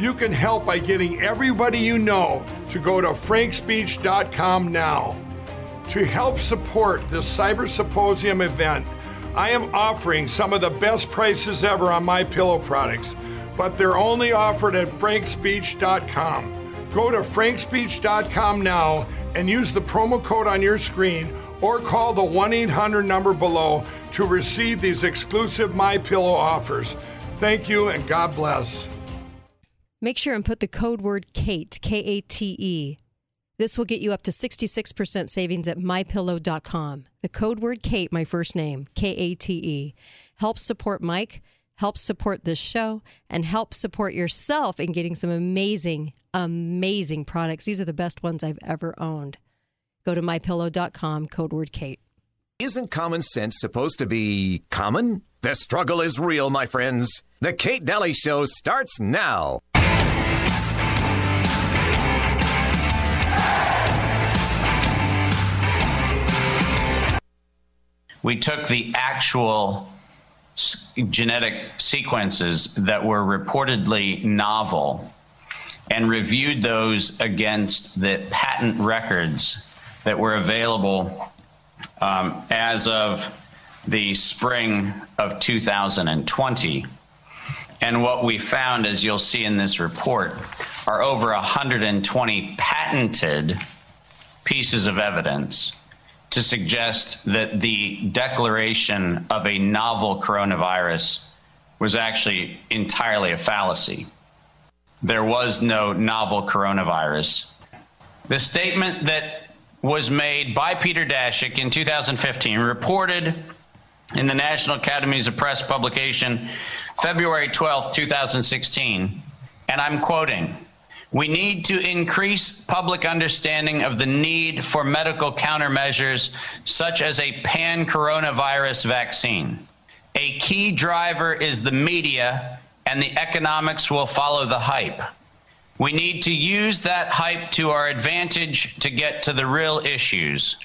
You can help by getting everybody you know to go to frankspeech.com now. To help support this cyber symposium event, I am offering some of the best prices ever on MyPillow products, but they're only offered at frankspeech.com. Go to frankspeech.com now and use the promo code on your screen or call the 1-800 number below to receive these exclusive MyPillow offers. Thank you and God bless. Make sure and put the code word KATE, K-A-T-E. This will get you up to 66% savings at MyPillow.com. The code word KATE, my first name, K-A-T-E. Help support Mike, help support this show, and help support yourself in getting some amazing, amazing products. These are the best ones I've ever owned. Go to MyPillow.com, code word KATE. Isn't common sense supposed to be common? The struggle is real, my friends. The Kate Dalley Show starts now. We took the actual genetic sequences that were reportedly novel and reviewed those against the patent records that were available as of the spring of 2020. And what we found, as you'll see in this report, are over 120 patented pieces of evidence to suggest that the declaration of a novel coronavirus was actually entirely a fallacy. There was no novel coronavirus. The statement that was made by Peter Daszak in 2015, reported in the National Academies of Press publication, February 12, 2016, and I'm quoting, "We need to increase public understanding of the need for medical countermeasures such as a pan-coronavirus vaccine. A key driver is the media, and the economics will follow the hype. We need to use that hype to our advantage to get to the real issues.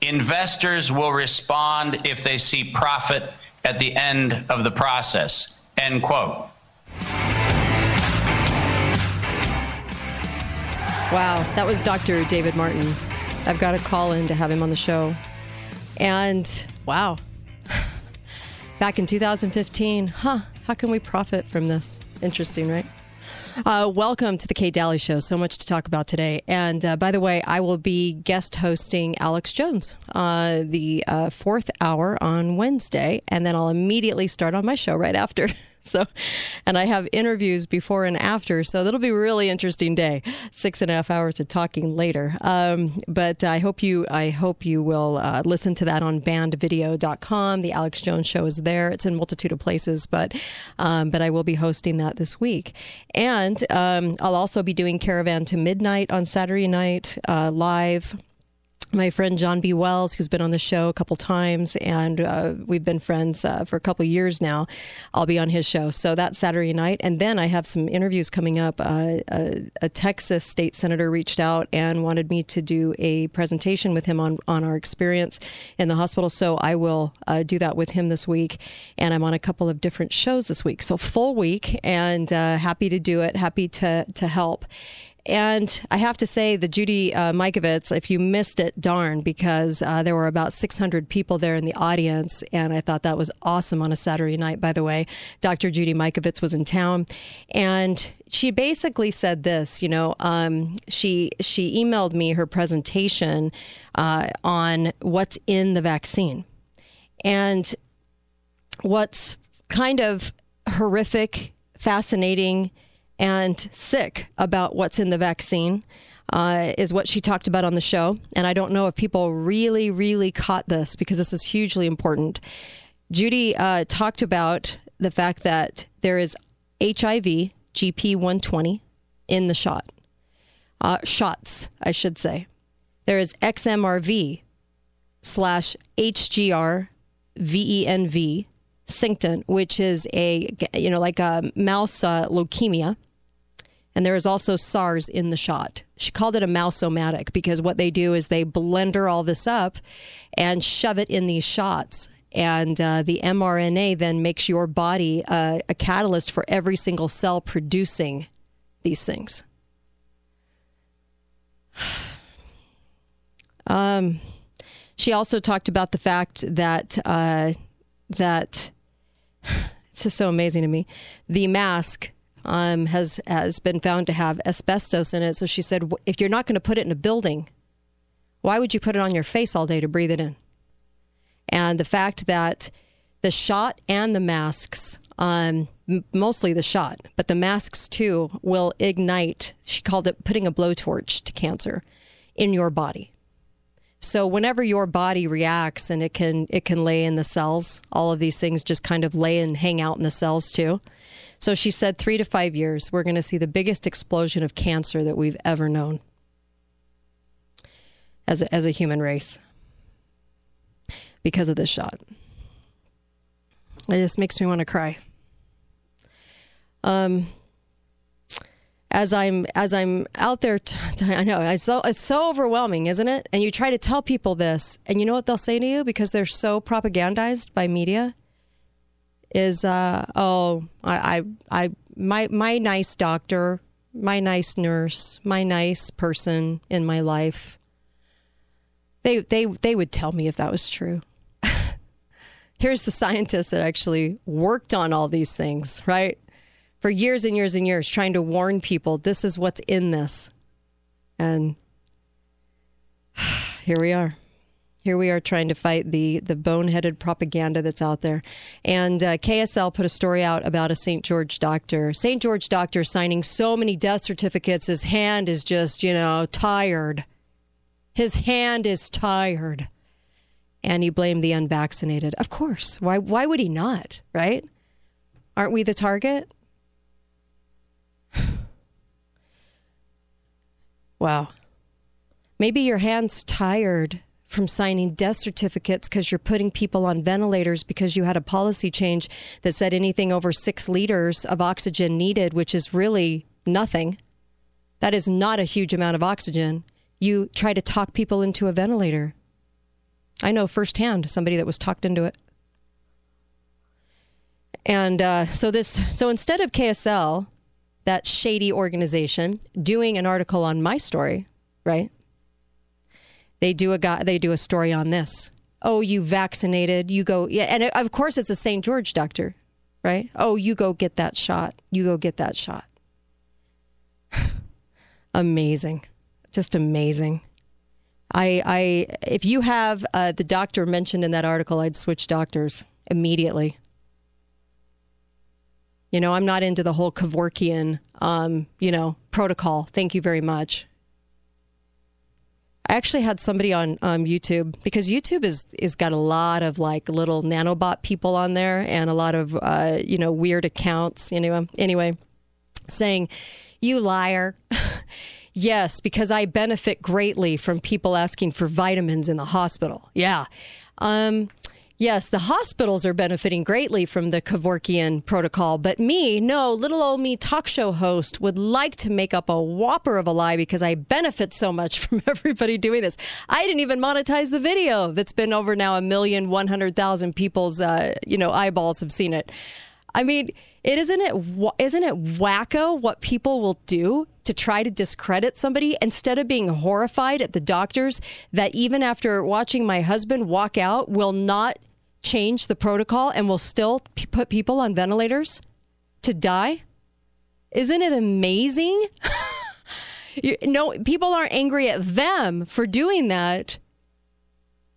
Investors will respond if they see profit at the end of the process." End quote. Wow, that was Dr. David Martin. I've got a call in to have him on the show. And wow, back in 2015, how can we profit from this? Interesting, right? Welcome to the Kate Dalley Show. So much to talk about today. And by the way, I will be guest hosting Alex Jones the fourth hour on Wednesday, and then I'll immediately start on my show right after. So, and I have interviews before and after, so that'll be a really interesting day. 6.5 hours of talking later. But I hope you will listen to that on bandvideo.com. The Alex Jones Show is there. It's in a multitude of places, but I will be hosting that this week. And I'll also be doing Caravan to Midnight on Saturday night live. My friend John B. Wells, who's been on the show a couple times, and we've been friends for a couple years now, I'll be on his show. So that's Saturday night. And then I have some interviews coming up. A Texas state senator reached out and wanted me to do a presentation with him on our experience in the hospital. So I will do that with him this week. And I'm on a couple of different shows this week. So full week, and happy to do it, happy to help. And I have to say, the Judy Mikovits, if you missed it, darn, because there were about 600 people there in the audience, and I thought that was awesome on a Saturday night, by the way. Dr. Judy Mikovits was in town, and she basically said this, you know, she emailed me her presentation on what's in the vaccine. And what's kind of horrific, fascinating, and sick about what's in the vaccine is what she talked about on the show. And I don't know if people really, really caught this, because this is hugely important. Judy talked about the fact that there is HIV GP 120, in the shot. Shots, I should say. There is XMRV/HGR VENV Syncton, which is a, you know, like a mouse leukemia. And there is also SARS in the shot. She called it a mouse-o-matic because what they do is they blender all this up and shove it in these shots. And the mRNA then makes your body a catalyst for every single cell producing these things. She also talked about the fact that that it's just so amazing to me. The mask has been found to have asbestos in it. So she said, if you're not going to put it in a building, why would you put it on your face all day to breathe it in? And the fact that the shot and the masks, mostly the shot, but the masks too, will ignite, she called it putting a blowtorch to cancer in your body. So whenever your body reacts, and it can lay in the cells, all of these things just kind of lay and hang out in the cells too. So she said 3 to 5 years, we're going to see the biggest explosion of cancer that we've ever known as a human race because of this shot. It just makes me want to cry. As I'm out there, I know it's so overwhelming, isn't it? And you try to tell people this, and you know what they'll say to you because they're so propagandized by media is, my nice doctor, my nice nurse, my nice person in my life. They would tell me if that was true. Here's the scientist that actually worked on all these things, right? For years and years and years, trying to warn people, this is what's in this. And here we are. Here we are trying to fight the boneheaded propaganda that's out there. And KSL put a story out about a St. George doctor. St. George doctor signing so many death certificates, his hand is just, tired. His hand is tired. And he blamed the unvaccinated. Of course. Why would he not, right? Aren't we the target? Wow. Maybe your hand's tired from signing death certificates because you're putting people on ventilators because you had a policy change that said anything over 6 liters of oxygen needed, which is really nothing. That is not a huge amount of oxygen. You try to talk people into a ventilator. I know firsthand somebody that was talked into it. And so instead of KSL, that shady organization, doing an article on my story, right? They do a story on this. Oh, you vaccinated, you go, yeah, and of course it's a St. George doctor, right? Oh, you go get that shot. You go get that shot. Amazing. Just amazing. If you have the doctor mentioned in that article, I'd switch doctors immediately. I'm not into the whole Kevorkian, protocol. Thank you very much. I actually had somebody on YouTube, because YouTube is got a lot of like little nanobot people on there and a lot of, weird accounts, anyway, saying, you liar. Yes, because I benefit greatly from people asking for vitamins in the hospital. Yeah. Yes, the hospitals are benefiting greatly from the Kevorkian protocol, but me, no, little old me talk show host would like to make up a whopper of a lie because I benefit so much from everybody doing this. I didn't even monetize the video that's been over now 1,100,000 people's, eyeballs have seen it. I mean, isn't it wacko what people will do to try to discredit somebody instead of being horrified at the doctors that even after watching my husband walk out will not change the protocol and will still put people on ventilators to die? Isn't it amazing? No, people aren't angry at them for doing that.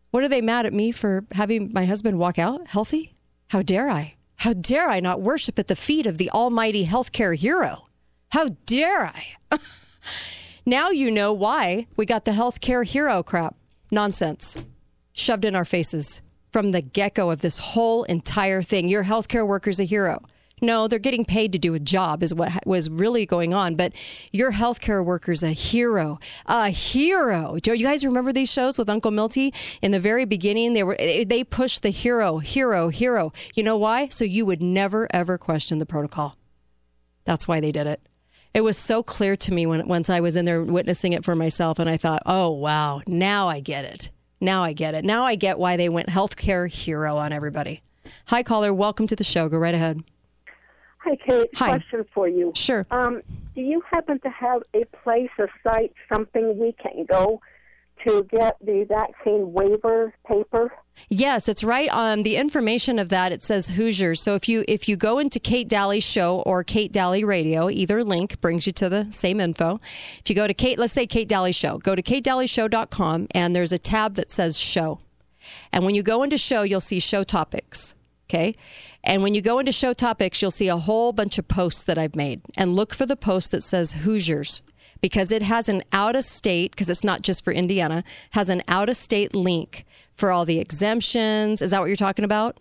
What are they mad at me for having my husband walk out healthy? How dare I? How dare I not worship at the feet of the almighty healthcare hero? How dare I? Now you know why we got the healthcare hero crap. Nonsense. Shoved in our faces from the get-go of this whole entire thing. Your healthcare worker's a hero. No, they're getting paid to do a job is what was really going on. But your healthcare worker's a hero, a hero. Do you guys remember these shows with Uncle Milty? In the very beginning, they pushed the hero. You know why? So you would never, ever question the protocol. That's why they did it. It was so clear to me once I was in there witnessing it for myself, and I thought, oh, wow, now I get it. Now I get why they went healthcare hero on everybody. Hi, caller. Welcome to the show. Go right ahead. Hi, Kate. Hi. Question for you. Sure. Do you happen to have a place, a site, something we can go to get the vaccine waiver paper? Yes, it's right on the information of that. It says Hoosiers. So if you go into Kate Dalley Show or Kate Dalley Radio, either link brings you to the same info. If you go to Kate Dalley Show, go to katedallyshow.com, and there's a tab that says Show. And when you go into Show, you'll see Show Topics. Okay. And when you go into Show Topics, you'll see a whole bunch of posts that I've made, and look for the post that says Hoosiers, because it has an out-of-state, because it's not just for Indiana, has an out-of-state link for all the exemptions. Is that what you're talking about?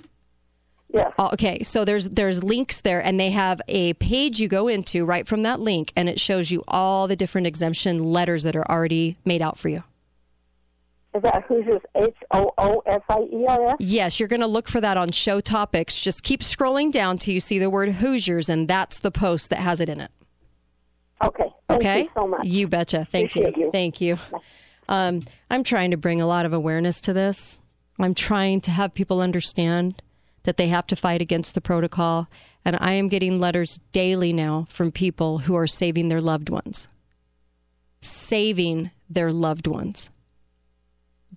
Yeah. Okay, so there's links there, and they have a page you go into right from that link, and it shows you all the different exemption letters that are already made out for you. Is that Hoosiers, Hoosiers? Yes, you're going to look for that on Show Topics. Just keep scrolling down till you see the word Hoosiers, and that's the post that has it in it. Okay. Thank you so much. You betcha. Appreciate you. Thank you. I'm trying to bring a lot of awareness to this. I'm trying to have people understand that they have to fight against the protocol. And I am getting letters daily now from people who are saving their loved ones. Saving their loved ones.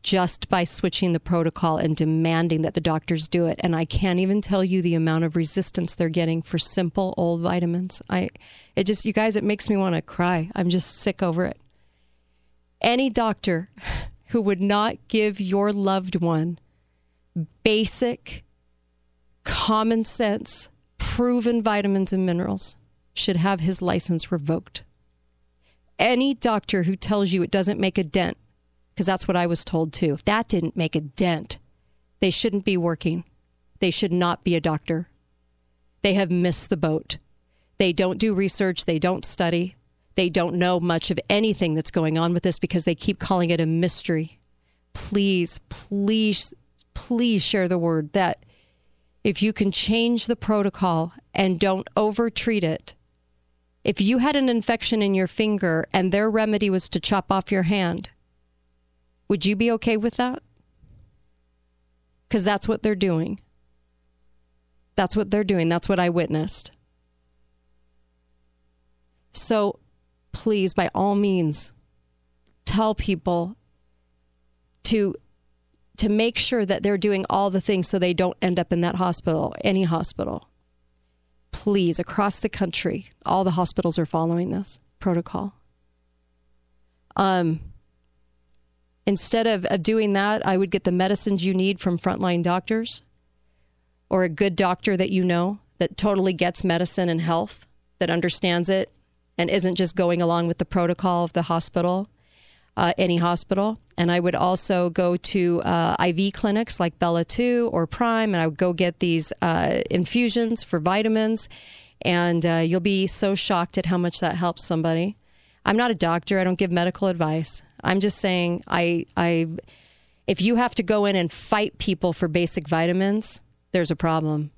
Just by switching the protocol and demanding that the doctors do it. And I can't even tell you the amount of resistance they're getting for simple old vitamins. You guys, it makes me want to cry. I'm just sick over it. Any doctor who would not give your loved one basic, common sense, proven vitamins and minerals should have his license revoked. Any doctor who tells you it doesn't make a dent, because that's what I was told too. If that didn't make a dent, they shouldn't be working. They should not be a doctor. They have missed the boat. They don't do research. They don't study. They don't know much of anything that's going on with this because they keep calling it a mystery. Please, please, please share the word that if you can change the protocol and don't over-treat it, if you had an infection in your finger and their remedy was to chop off your hand, would you be okay with that? Because that's what they're doing. That's what they're doing. That's what I witnessed. So please, by all means, tell people to make sure that they're doing all the things so they don't end up in that hospital, any hospital. Please, across the country, all the hospitals are following this protocol. Instead of doing that, I would get the medicines you need from frontline doctors or a good doctor that you know that totally gets medicine and health, that understands it and isn't just going along with the protocol of the hospital, any hospital. And I would also go to IV clinics like Bella 2 or Prime, and I would go get these infusions for vitamins. And you'll be so shocked at how much that helps somebody. I'm not a doctor. I don't give medical advice. I'm just saying, if you have to go in and fight people for basic vitamins, there's a problem.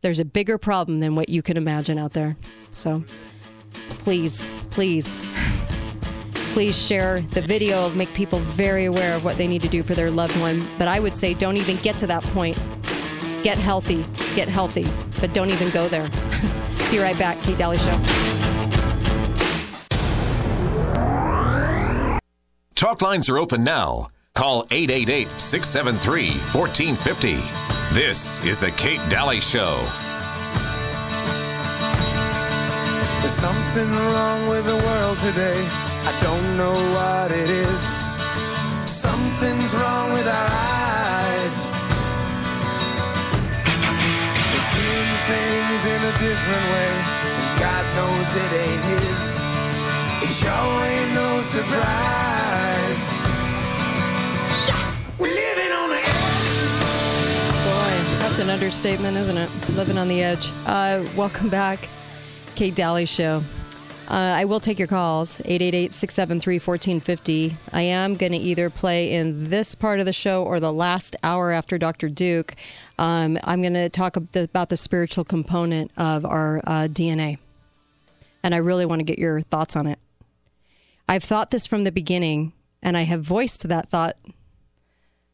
There's a bigger problem than what you can imagine out there. So please, please, please share the video. Make people very aware of what they need to do for their loved one. But I would say don't even get to that point. Get healthy, but don't even go there. Be right back. Kate Dalley Show. Talk lines are open now. Call 888-673-1450. This is the Kate Dalley Show. There's something wrong with the world today. I don't know what it is. Something's wrong with our eyes. We're seeing things in a different way. And God knows it ain't his. It sure ain't no surprise. Boy, that's an understatement, isn't it? Living on the edge. Welcome back. Kate Dalley Show. I will take your calls, 888-673-1450. I am going to either play in this part of the show or the last hour after Dr. Duke. I'm going to talk about the spiritual component of our DNA. And I really want to get your thoughts on it. I've thought this from the beginning, and I have voiced that thought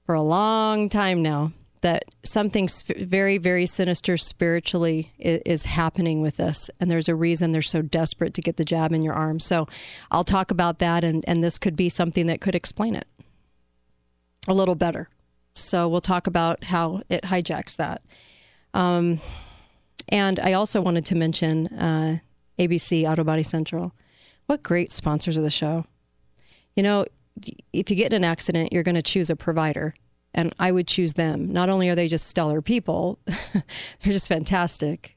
for a long time now, that something very, very sinister spiritually is happening with this. And there's a reason they're so desperate to get the jab in your arm. So I'll talk about that, and this could be something that could explain it a little better. So we'll talk about how it hijacks that. And I also wanted to mention ABC Auto Body Central. What great sponsors of the show. You know, if you get in an accident, you're going to choose a provider. And I would choose them. Not only are they just stellar people, they're just fantastic.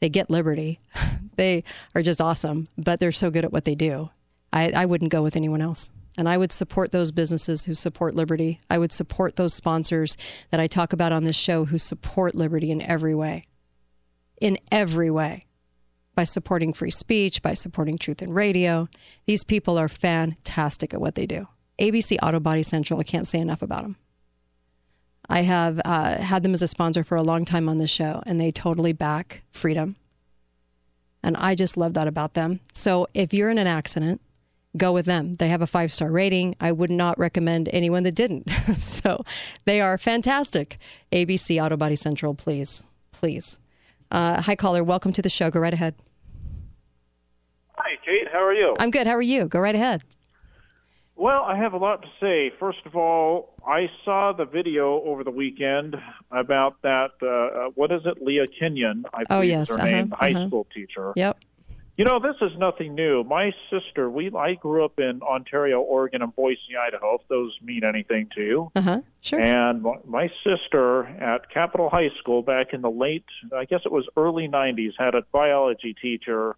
They get liberty. They are just awesome, but they're so good at what they do. I wouldn't go with anyone else. And I would support those businesses who support liberty. I would support those sponsors that I talk about on this show who support liberty in every way. In every way. By supporting free speech, by supporting truth in radio. These people are fantastic at what they do. ABC Auto Body Central, I can't say enough about them. I have had them as a sponsor for a long time on the show, and they totally back freedom. And I just love that about them. So if you're in an accident, go with them. They have a 5-star rating. I would not recommend anyone that didn't. So they are fantastic. ABC Auto Body Central, please, please. Hi, caller. Welcome to the show. Go right ahead. Hi, Kate. How are you? I'm good. How are you? Go right ahead. Well, I have a lot to say. First of all, I saw the video over the weekend about that, what is it, Leah Kenyon, I believe her name, the high school teacher. Yep. You know, this is nothing new. My sister, I grew up in Ontario, Oregon, and Boise, Idaho, if those mean anything to you. Uh-huh, sure. And my sister at Capitol High School back in the late, I guess it was early 90s, had a biology teacher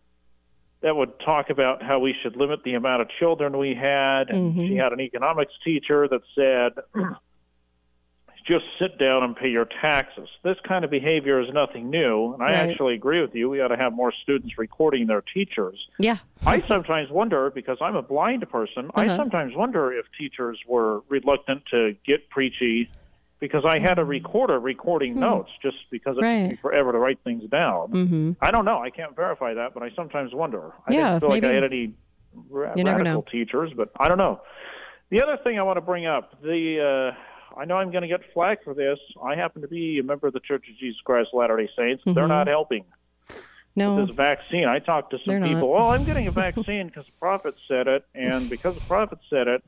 that would talk about how we should limit the amount of children we had. And she had an economics teacher that said, just sit down and pay your taxes. This kind of behavior is nothing new. And right. I actually agree with you. We ought to have more students recording their teachers. Yeah. I sometimes wonder, because I'm a blind person, I sometimes wonder if teachers were reluctant to get preachy, because I had a recorder recording notes just because it took me forever to write things down. I don't know. I can't verify that, but I sometimes wonder. I didn't feel like I had any radical teachers, but I don't know. The other thing I want to bring up, I know I'm going to get flack for this. I happen to be a member of the Church of Jesus Christ of Latter-day Saints. They're not helping. No. With this vaccine. I talked to some people. Well, I'm getting a vaccine because the prophet said it, and because the prophet said it,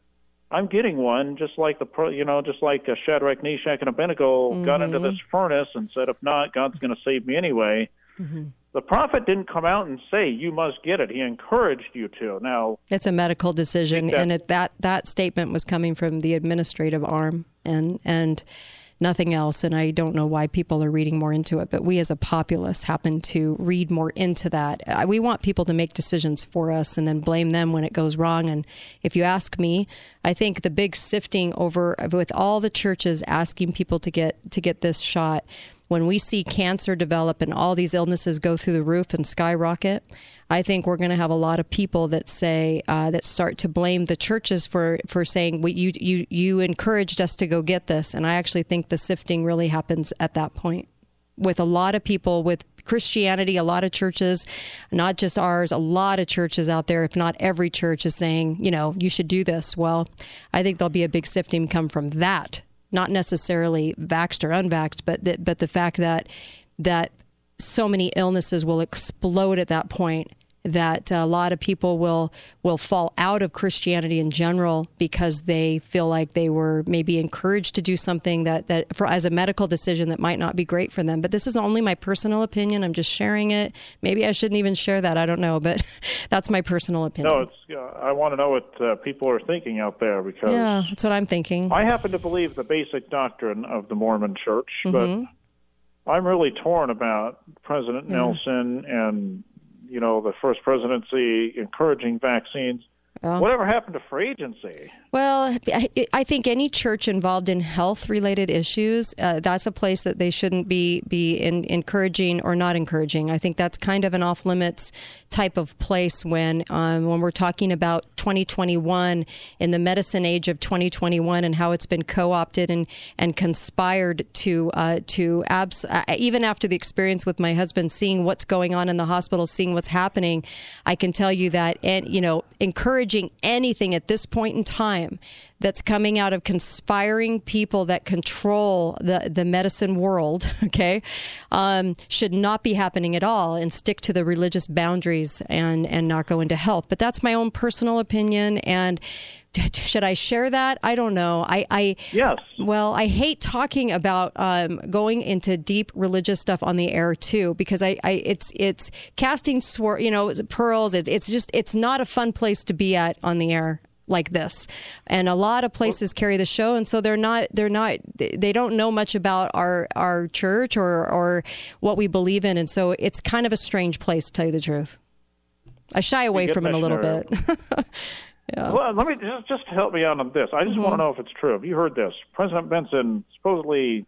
I'm getting one, just like Shadrach, Neshach, and Abednego got into this furnace and said, if not, God's going to save me anyway. The prophet didn't come out and say, you must get it. He encouraged you to. Now, it's a medical decision, and that statement was coming from the administrative arm and nothing else, and I don't know why people are reading more into it, but we as a populace happen to read more into that. We want people to make decisions for us and then blame them when it goes wrong, and if you ask me, I think the big sifting over with all the churches asking people to get this shot, when we see cancer develop and all these illnesses go through the roof and skyrocket, I think we're going to have a lot of people that say that start to blame the churches for saying, you encouraged us to go get this. And I actually think the sifting really happens at that point with a lot of people, with Christianity, a lot of churches, not just ours, a lot of churches out there, if not every church, is saying, you should do this. Well, I think there'll be a big sifting come from that. Not necessarily vaxxed or unvaxxed, but the fact that so many illnesses will explode at that point, that a lot of people will fall out of Christianity in general because they feel like they were maybe encouraged to do something as a medical decision that might not be great for them. But this is only my personal opinion. I'm just sharing it. Maybe I shouldn't even share that. I don't know, but that's my personal opinion. No, I want to know what people are thinking out there, because that's what I'm thinking. I happen to believe the basic doctrine of the Mormon Church, but I'm really torn about President Nelson and the first presidency encouraging vaccines. Well, whatever happened to free agency? Well, I think any church involved in health-related issues, that's a place that they shouldn't be encouraging or not encouraging. I think that's kind of an off-limits type of place when we're talking about 2021 in the medicine age of 2021 and how it's been co-opted and conspired to even after the experience with my husband, seeing what's going on in the hospital, seeing what's happening, I can tell you that, and you know, encouraging anything at this point in time that's coming out of conspiring people that control the medicine world, okay, should not be happening at all, and stick to the religious boundaries and not go into health. But that's my own personal opinion, and should I share that? I don't know. Yes. Well, I hate talking about going into deep religious stuff on the air too, because it's casting pearls. It's not a fun place to be at on the air like this. And a lot of places carry the show, and so they don't know much about our church or what we believe in, and so it's kind of a strange place, to tell you the truth. I shy away from it a little bit. Yeah. Well, let me just help me out on this. I just want to know if it's true. Have you heard this? President Benson supposedly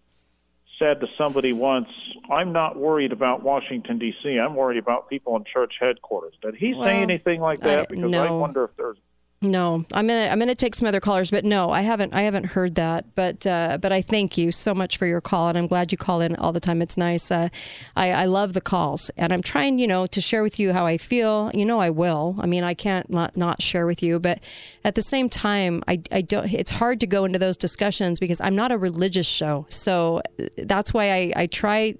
said to somebody once, "I'm not worried about Washington, D.C. I'm worried about people in church headquarters." Did he say anything like that? I wonder if there's. No, I'm gonna take some other callers, but no, I haven't heard that. But I thank you so much for your call, and I'm glad you call in all the time. It's nice. I love the calls, and I'm trying, to share with you how I feel. I will. I mean, I can't not share with you, but at the same time, I don't. It's hard to go into those discussions because I'm not a religious show, so that's why I try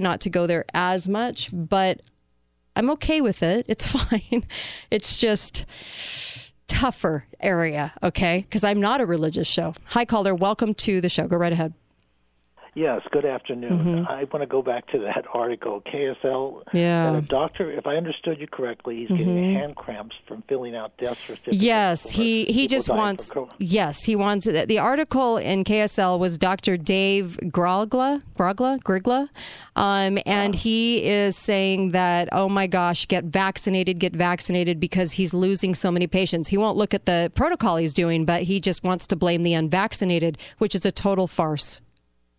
not to go there as much. But I'm okay with it. It's fine. It's just tougher area, okay? Because I'm not a religious show. Hi, caller. Welcome to the show. Go right ahead. Yes, good afternoon. Mm-hmm. I want to go back to that article, KSL. Yeah. And a doctor, if I understood you correctly, he's getting hand cramps from filling out death certificates. Yes, he wants the article in KSL was Dr. Dave Gragla, and he is saying that, oh my gosh, get vaccinated because he's losing so many patients. He won't look at the protocol he's doing, but he just wants to blame the unvaccinated, which is a total farce.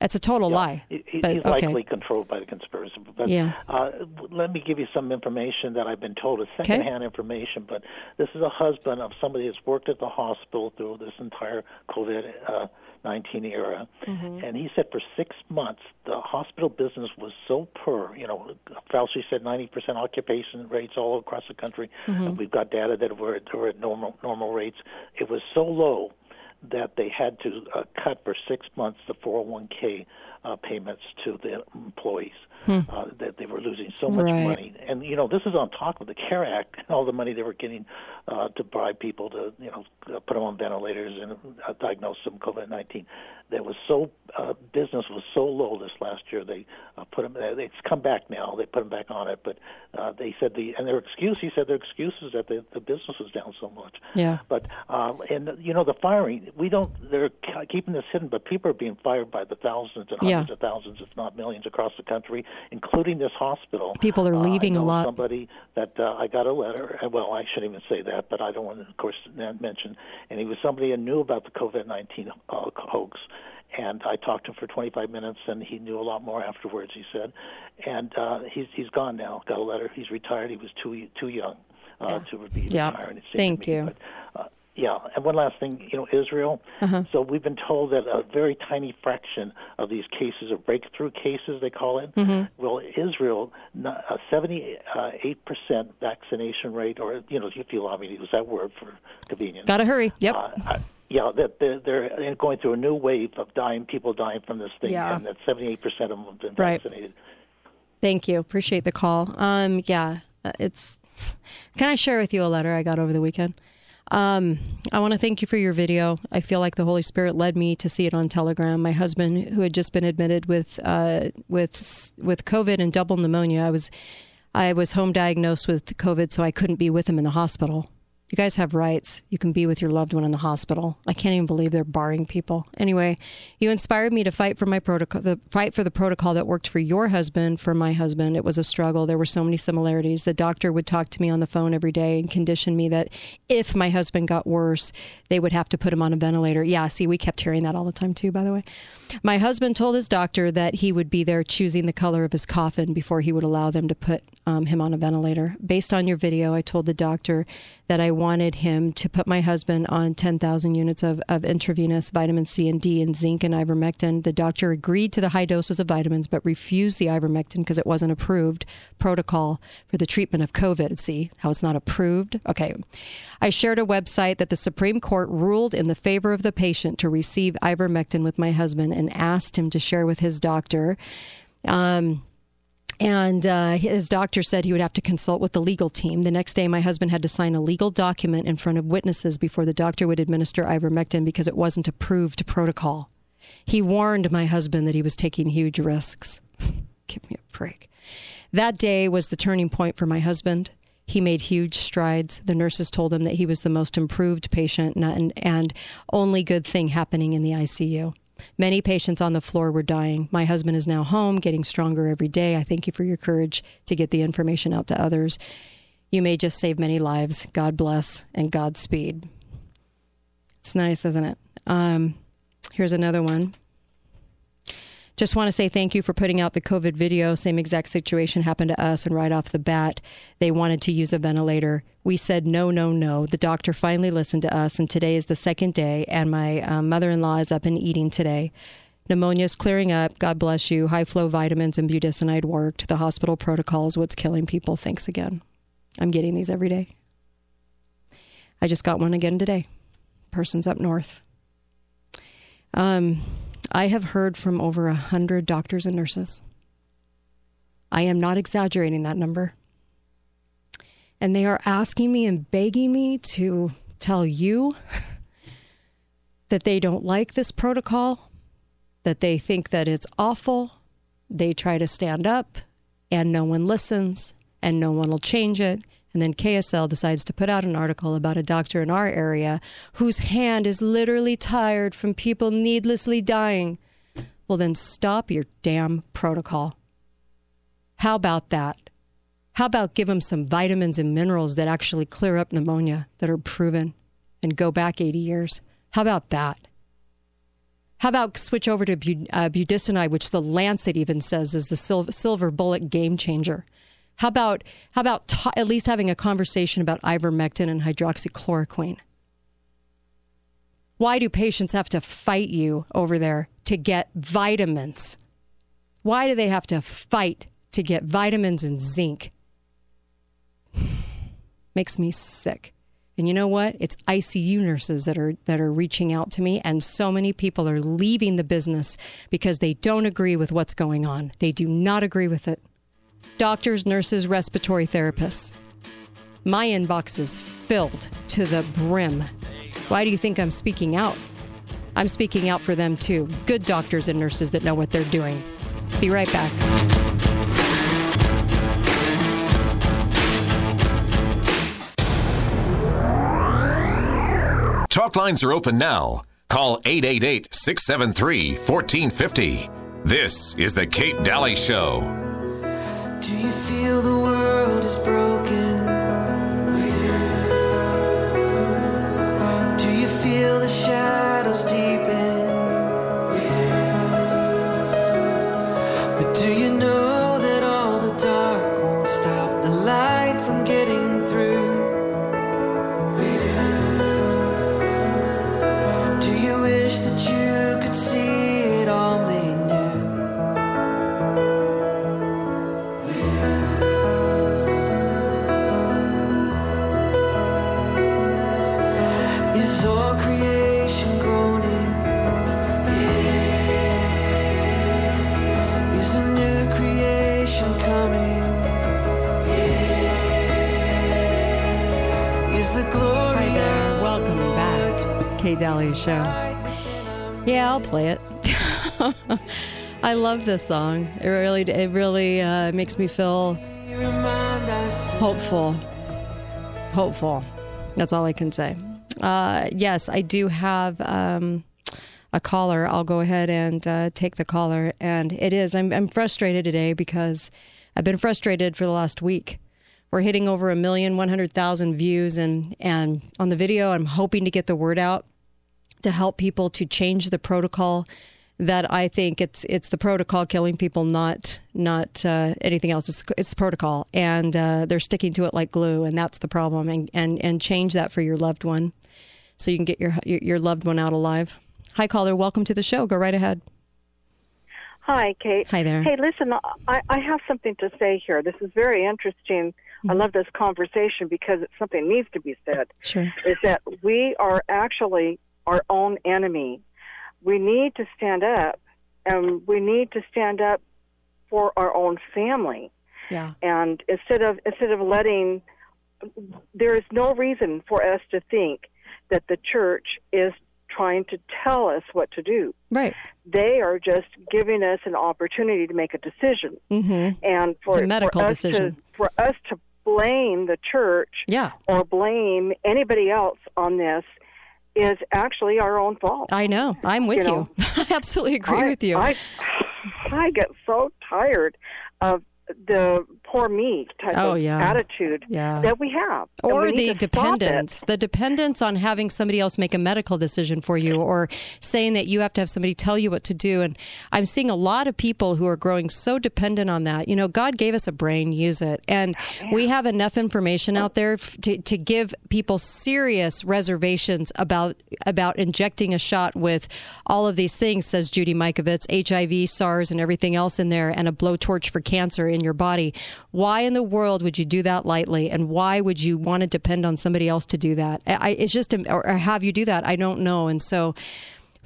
That's a total lie. He's likely controlled by the conspiracy. But, let me give you some information that I've been told. It's secondhand information, but this is a husband of somebody that's worked at the hospital through this entire COVID-19 era. Mm-hmm. And he said for 6 months, the hospital business was so poor. Fauci said 90% occupation rates all across the country. Mm-hmm. And we've got data that we're at normal rates. It was so low that they had to cut for 6 months the 401(k) payments to the employees, that they were losing so much money. And, this is on top of the CARE Act, all the money they were getting to bribe people to, put them on ventilators and diagnose them COVID-19. That was so, business was so low this last year, they put them, it's come back now, they put them back on it, but they said their excuse is that the business was down so much. Yeah. But, the firing, they're keeping this hidden, but people are being fired by the thousands and hundreds of thousands, if not millions, across the country, including this hospital. People are leaving a lot. Somebody that I got a letter. Well, I shouldn't even say that, but I don't want to, of course, mention. And he was somebody who knew about the COVID-19 hoax. And I talked to him for 25 minutes, and he knew a lot more afterwards, he said. And he's gone now. Got a letter. He's retired. He was too young to be retired. It seemed Thank to me. You. But, and one last thing, Israel. Uh-huh. So we've been told that a very tiny fraction of these cases, or breakthrough cases, they call it. Mm-hmm. Well, Israel, a 78% vaccination rate, or if you allow me to use that word for convenience. Gotta hurry. Yep. They're going through a new wave of people dying from this thing, and that 78% of them have been vaccinated. Thank you. Appreciate the call. Can I share with you a letter I got over the weekend? I want to thank you for your video. I feel like the Holy Spirit led me to see it on Telegram. My husband, who had just been admitted with COVID and double pneumonia, I was home diagnosed with COVID, so I couldn't be with him in the hospital. You guys have rights. You can be with your loved one in the hospital. I can't even believe they're barring people. Anyway, you inspired me to fight for the protocol that worked for your husband, for my husband. It was a struggle. There were so many similarities. The doctor would talk to me on the phone every day and condition me that if my husband got worse, they would have to put him on a ventilator. Yeah, see, we kept hearing that all the time too, by the way. My husband told his doctor that he would be there choosing the color of his coffin before he would allow them to put him on a ventilator. Based on your video, I told the doctor that I wanted him to put my husband on 10,000 units of intravenous vitamin C and D and zinc and ivermectin. The doctor agreed to the high doses of vitamins, but refused the ivermectin because it wasn't approved protocol for the treatment of COVID. See how it's not approved? Okay. I shared a website that the Supreme Court ruled in the favor of the patient to receive ivermectin with my husband and asked him to share with his doctor. And his doctor said he would have to consult with the legal team. The next day, my husband had to sign a legal document in front of witnesses before the doctor would administer ivermectin because it wasn't approved protocol. He warned my husband that he was taking huge risks. Give me a break. That day was the turning point for my husband. He made huge strides. The nurses told him that he was the most improved patient and only good thing happening in the ICU. Many patients on the floor were dying. My husband is now home, getting stronger every day. I thank you for your courage to get the information out to others. You may just save many lives. God bless and Godspeed. It's nice, isn't it? Here's another one. Just want to say thank you for putting out the COVID video. Same exact situation happened to us, and right off the bat, they wanted to use a ventilator. We said no, no, no. The doctor finally listened to us, and today is the second day, and my mother-in-law is up and eating today. Pneumonia is clearing up. God bless you. High-flow vitamins and budesonide worked. The hospital protocol is what's killing people. Thanks again. I'm getting these every day. I just got one again today. Person's up north. I have heard from over 100 doctors and nurses. I am not exaggerating that number. And they are asking me and begging me to tell you that they don't like this protocol, that they think that it's awful. They try to stand up and no one listens and no one will change it. And then KSL decides to put out an article about a doctor in our area whose hand is literally tired from people needlessly dying. Well, then stop your damn protocol. How about that? How about give them some vitamins and minerals that actually clear up pneumonia that are proven and go back 80 years? How about that? How about switch over to budesonide, which the Lancet even says is the silver bullet game changer? How about at least having a conversation about ivermectin and hydroxychloroquine? Why do patients have to fight you over there to get vitamins? Why do they have to fight to get vitamins and zinc? Makes me sick. And you know what? It's ICU nurses that are reaching out to me, and so many people are leaving the business because they don't agree with what's going on. They do not agree with it. Doctors, nurses, respiratory therapists. My inbox is filled to the brim. Why do you think I'm speaking out? I'm speaking out for them too. Good doctors and nurses that know what they're doing. Be right back. Talk lines are open now. Call 888-673-1450. This is the Kate Dalley Show. Do you feel the world is broken? Do you feel the shadows deepen? But do you know that all the dark won't stop the light from getting through? Do you wish that you could see it all made new? Welcome back, Kate Dalley Show. Yeah, I'll play it. I love this song. It really makes me feel hopeful. That's all I can say. Yes, I do have a caller. I'll go ahead and take the caller. And it is, I'm frustrated today because I've been frustrated for the last week. We're hitting over 1,100,000 views, and on the video, I'm hoping to get the word out to help people to change the protocol. That I think it's the protocol killing people, not anything else. It's the protocol, and they're sticking to it like glue, and that's the problem. And change that for your loved one, so you can get your loved one out alive. Hi, caller. Welcome to the show. Go right ahead. Hi, Kate. Hi there. Hey, listen, I have something to say here. This is very interesting. I love this conversation because something needs to be said. Sure. Is that we are actually our own enemy. We need to stand up, and we need to stand up for our own family. Yeah. And instead of letting, there is no reason for us to think that the church is trying to tell us what to do. Right. They are just giving us an opportunity to make a decision. Mm-hmm. And it's a medical decision. For us to blame the church, yeah, or blame anybody else on this, is actually our own fault. I know. I'm with you. I absolutely agree with you. I get so tired of the poor me type of attitude that we have. Or the dependence on having somebody else make a medical decision for you, or saying that you have to have somebody tell you what to do. And I'm seeing a lot of people who are growing so dependent on that. You know, God gave us a brain, use it. And we have enough information out there to give people serious reservations about injecting a shot with all of these things, says Judy Mikovits, HIV, SARS, and everything else in there, and a blowtorch for cancer in your body. Why in the world would you do that lightly, and why would you want to depend on somebody else to do that? It's just, or have you do that? I don't know. And so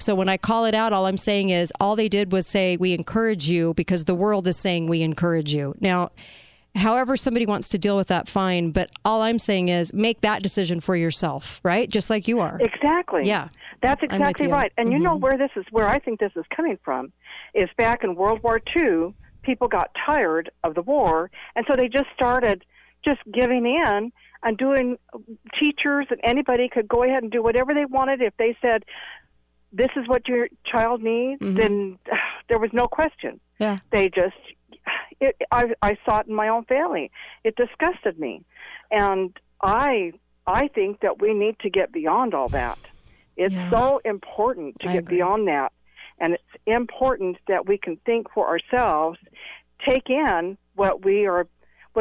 when I call it out, all I'm saying is all they did was say, we encourage you, because the world is saying we encourage you. Now, however somebody wants to deal with that, fine. But all I'm saying is make that decision for yourself, right? Just like you are. Exactly. Yeah. That's exactly right. And you know where I think this is coming from is back in World War II. People got tired of the war, and so they just started just giving in and doing, teachers and anybody could go ahead and do whatever they wanted. If they said, this is what your child needs, then there was no question. Yeah. They just, I saw it in my own family. It disgusted me. And I think that we need to get beyond all that. It's so important to get beyond that. And it's important that we can think for ourselves, take in what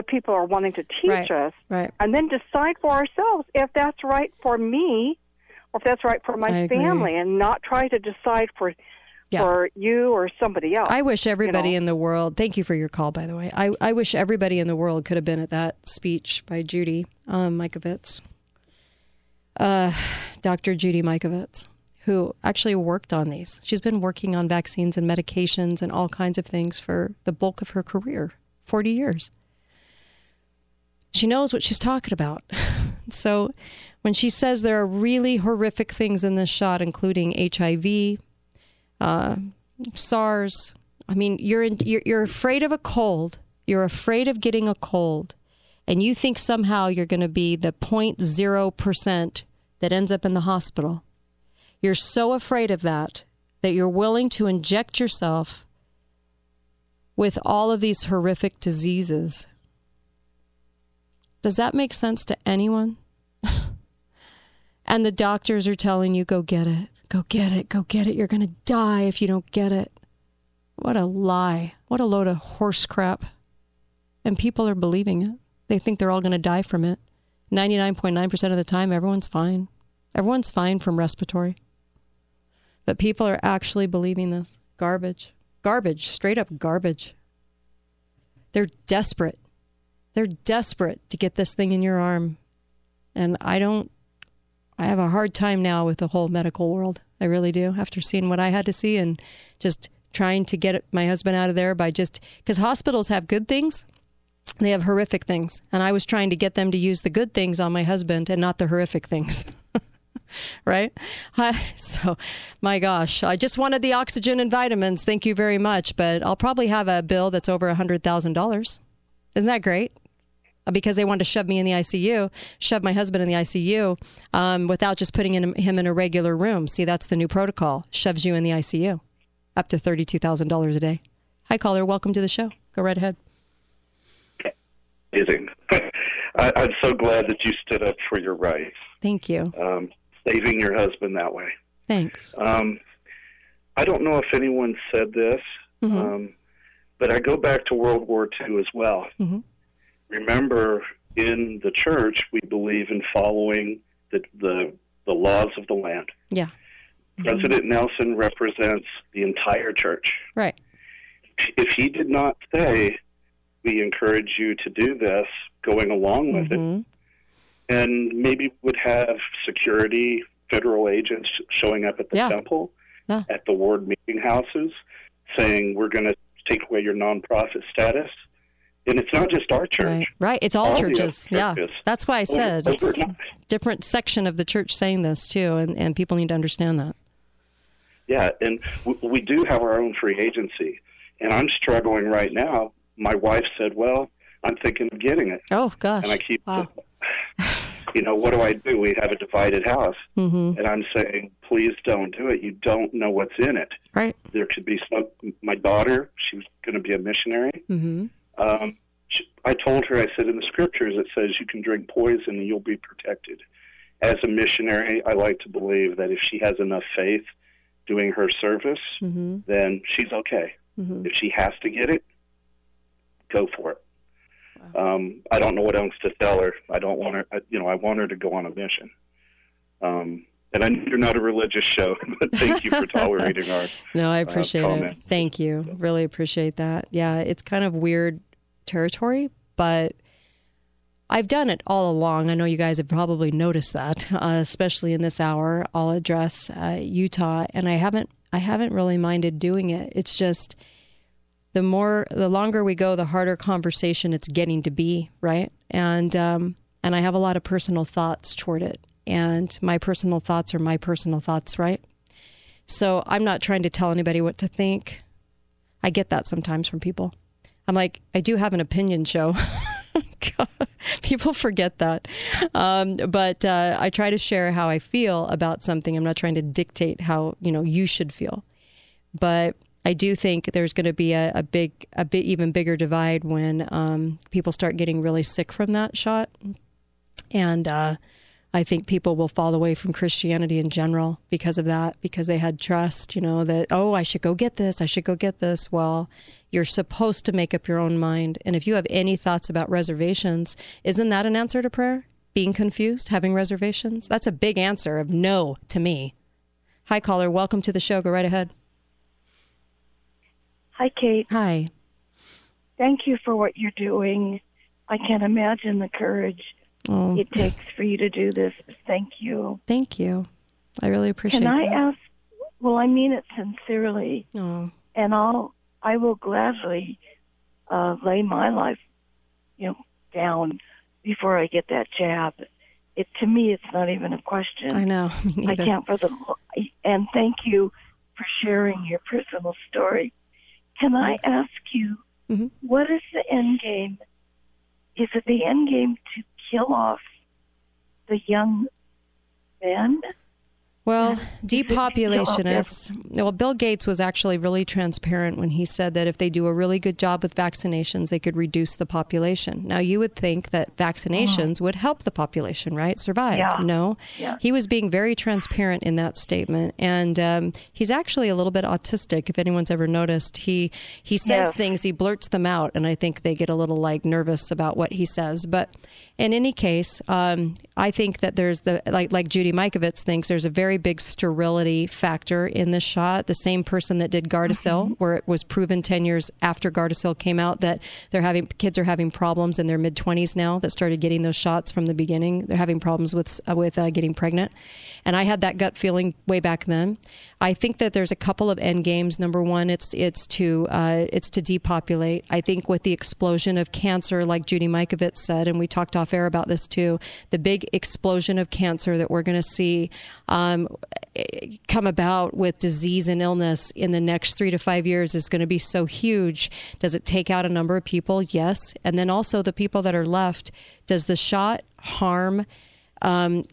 people are wanting to teach us, and then decide for ourselves if that's right for me or if that's right for my family, and not try to decide for you or somebody else. I wish everybody in the world, thank you for your call, by the way. I wish everybody in the world could have been at that speech by Judy Mikovits, Dr. Judy Mikovits, who actually worked on these. She's been working on vaccines and medications and all kinds of things for the bulk of her career, 40 years. She knows what she's talking about. So when she says there are really horrific things in this shot, including HIV, SARS, I mean, you're afraid of a cold. You're afraid of getting a cold. And you think somehow you're going to be the 0.0% that ends up in the hospital. You're so afraid of that you're willing to inject yourself with all of these horrific diseases. Does that make sense to anyone? And the doctors are telling you, go get it, go get it, go get it. You're going to die if you don't get it. What a lie. What a load of horse crap. And people are believing it. They think they're all going to die from it. 99.9% of the time, everyone's fine. Everyone's fine from respiratory. But people are actually believing this. Garbage. Garbage. Straight up garbage. They're desperate. They're desperate to get this thing in your arm. And I have a hard time now with the whole medical world. I really do. After seeing what I had to see and just trying to get my husband out of there because hospitals have good things. They have horrific things. And I was trying to get them to use the good things on my husband and not the horrific things. Right? So, my gosh, I just wanted the oxygen and vitamins. Thank you very much. But I'll probably have a bill that's over $100,000. Isn't that great? because they wanted to shove me in the ICU, shove my husband in the ICU without just putting him in a regular room. See, that's the new protocol. Shoves you in the ICU. Up to $32,000 a day. Hi, caller. Welcome to the show. Go right ahead. Amazing. I'm so glad that you stood up for your rights. Thank you. Saving your husband that way. Thanks. I don't know if anyone said this, mm-hmm. But I go back to World War II as well. Mm-hmm. Remember, in the church, we believe in following the laws of the land. Yeah. Mm-hmm. President Nelson represents the entire church. Right. If he did not say, we encourage you to do this, going along with mm-hmm. it, and maybe would have security, federal agents showing up at the yeah. temple, yeah. at the ward meeting houses, saying, we're going to take away your nonprofit status. And it's not just our church. Right. Right. It's all churches. Yeah. That's why I said it's a different section of the church saying this, too, and people need to understand that. Yeah, and we do have our own free agency. And I'm struggling right now. My wife said, well, I'm thinking of getting it. Oh, gosh. And I keep, wow. You know, what do? We have a divided house. Mm-hmm. And I'm saying, please don't do it. You don't know what's in it. Right. There could be some. My daughter, she was going to be a missionary. Mm-hmm. I told her, I said, in the scriptures, it says you can drink poison and you'll be protected. As a missionary, I like to believe that if she has enough faith doing her service, mm-hmm. then she's okay. Mm-hmm. If she has to get it, go for it. Wow. I don't know what else to tell her. I don't want her, I want her to go on a mission. And I know you're not a religious show, but thank you for tolerating our No, I appreciate it. Thank you. Really appreciate that. Yeah, it's kind of weird territory, but I've done it all along. I know you guys have probably noticed that, especially in this hour. I'll address Utah, and I haven't really minded doing it. It's just the longer we go, the harder conversation it's getting to be, right? And I have a lot of personal thoughts toward it. And my personal thoughts are my personal thoughts, right? So I'm not trying to tell anybody what to think. I get that sometimes from people. I'm like, I do have an opinion show. People forget that. But I try to share how I feel about something. I'm not trying to dictate how, you should feel. But I do think there's going to be a big, even bigger divide when people start getting really sick from that shot. And I think people will fall away from Christianity in general because of that, because they had trust, that, oh, I should go get this. I should go get this. Well, you're supposed to make up your own mind. And if you have any thoughts about reservations, isn't that an answer to prayer? Being confused, having reservations? That's a big answer of no to me. Hi, caller. Welcome to the show. Go right ahead. Hi, Kate. Hi. Thank you for what you're doing. I can't imagine the courage it takes for you to do this. Thank you. Thank you. I really appreciate it. Can I ask? Well, I mean it sincerely. Oh. And I will gladly lay my life, down before I get that jab. To me, it's not even a question. I know. I can't for the. And thank you for sharing your personal story. Can Thanks. I ask you, mm-hmm. what is the end game? Is it the end game to kill off the young men? Well, depopulationists. Well, Bill Gates was actually really transparent when he said that if they do a really good job with vaccinations, they could reduce the population. Now, you would think that vaccinations would help the population, right? Survive. Yeah. No. Yeah. He was being very transparent in that statement. And he's actually a little bit autistic, if anyone's ever noticed. He says things, he blurts them out, and I think they get a little nervous about what he says. But in any case, I think that there's like Judy Mikovits thinks, there's a very big sterility factor in this shot. The same person that did Gardasil, mm-hmm. where it was proven 10 years after Gardasil came out that kids are having problems in their mid-20s now that started getting those shots from the beginning. They're having problems with getting pregnant. And I had that gut feeling way back then. I think that there's a couple of end games. Number one, it's to depopulate. I think with the explosion of cancer, like Judy Mikovits said, and we talked off fair about this too, the big explosion of cancer that we're going to see come about with disease and illness in the next 3 to 5 years is going to be so huge. Does it take out a number of people? Yes. And then also the people that are left, does the shot harm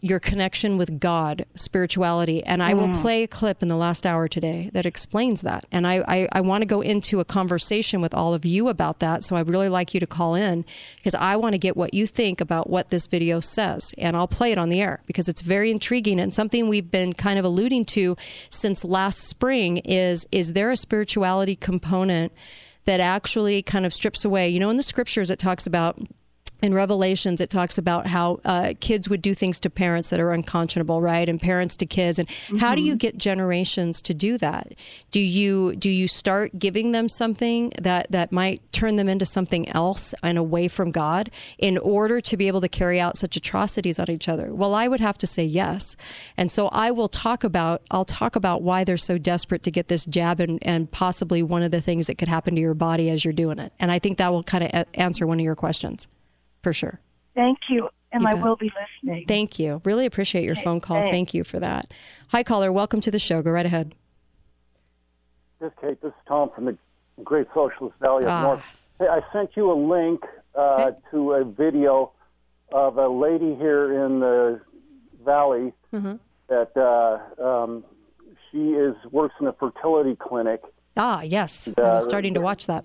your connection with God, spirituality? And I will play a clip in the last hour today that explains that. And I want to go into a conversation with all of you about that. So I'd really like you to call in because I want to get what you think about what this video says. And I'll play it on the air because it's very intriguing. And something we've been kind of alluding to since last spring is there a spirituality component that actually kind of strips away? You know, in the scriptures, it talks about, in Revelations, it talks about how kids would do things to parents that are unconscionable, right? And parents to kids. And how do you get generations to do that? Do you start giving them something that might turn them into something else and away from God in order to be able to carry out such atrocities on each other? Well, I would have to say yes. And so I'll talk about why they're so desperate to get this jab and possibly one of the things that could happen to your body as you're doing it. And I think that will kind of answer one of your questions. For sure. Thank you. And I will be listening. Thank you. Really appreciate your phone call. Thanks. Thank you for that. Hi, caller. Welcome to the show. Go right ahead. Yes, Kate. This is Tom from the great socialist valley up north. Hey, I sent you a link to a video of a lady here in the valley that she works in a fertility clinic. Ah, yes. I was starting to watch that.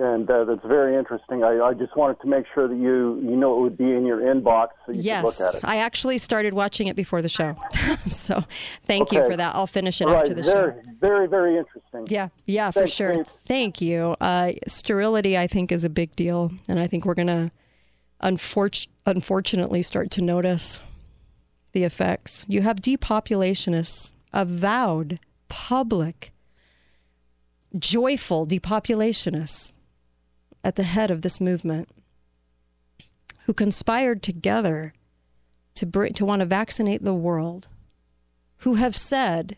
And that's very interesting. I just wanted to make sure that you know it would be in your inbox so you could look at it. Yes, I actually started watching it before the show. So thank you for that. I'll finish it after the show. Very, very interesting. Yeah, thanks, for sure. Thanks. Thank you. Sterility, I think, is a big deal. And I think we're going to, unfortunately, start to notice the effects. You have depopulationists, avowed, public, joyful depopulationists at the head of this movement, who conspired together to want to vaccinate the world, who have said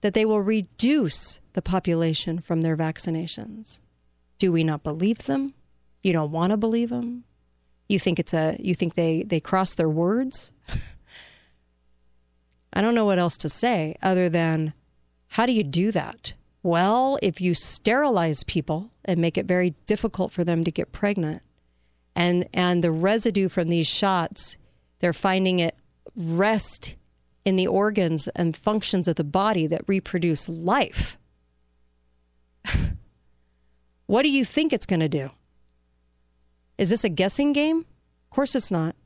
that they will reduce the population from their vaccinations. Do we not believe them? You don't want to believe them? You think they cross their words? I don't know what else to say other than, how do you do that? Well, if you sterilize people and make it very difficult for them to get pregnant, and the residue from these shots, they're finding it rest in the organs and functions of the body that reproduce life. What do you think it's going to do? Is this a guessing game? Of course it's not.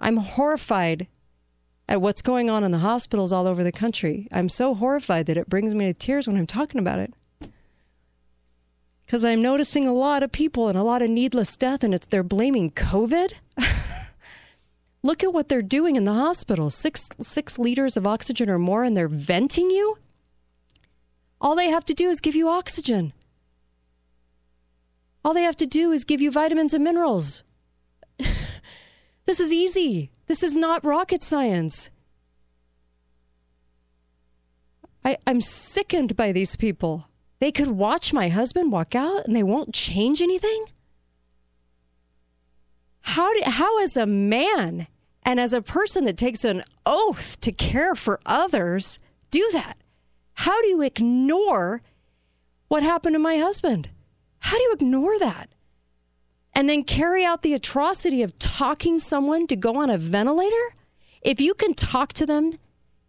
I'm horrified at what's going on in the hospitals all over the country. I'm so horrified that it brings me to tears when I'm talking about it. Because I'm noticing a lot of people and a lot of needless death, and they're blaming COVID. Look at what they're doing in the hospital. Six liters of oxygen or more, and they're venting you? All they have to do is give you oxygen. All they have to do is give you vitamins and minerals. This is easy. This is not rocket science. I'm sickened by these people. They could watch my husband walk out and they won't change anything? How as a man and as a person that takes an oath to care for others, do that? How do you ignore what happened to my husband? How do you ignore that? And then carry out the atrocity of talking someone to go on a ventilator? If you can talk to them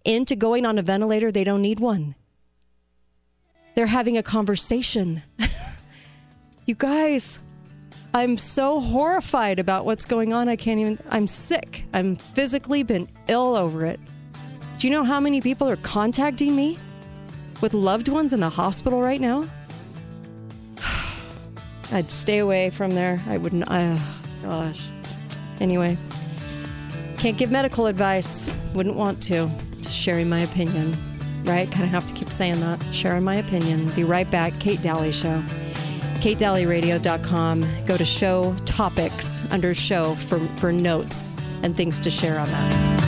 into going on a ventilator, they don't need one. They're having a conversation. You guys, I'm so horrified about what's going on. I'm sick. I'm physically been ill over it. Do you know how many people are contacting me with loved ones in the hospital right now? I'd stay away from there. I wouldn't. Gosh. Anyway, can't give medical advice. Wouldn't want to. Just sharing my opinion, right? Kind of have to keep saying that. Sharing my opinion. Be right back. Kate Dalley Show. KateDalleyRadio.com. Go to show topics under show for notes and things to share on that.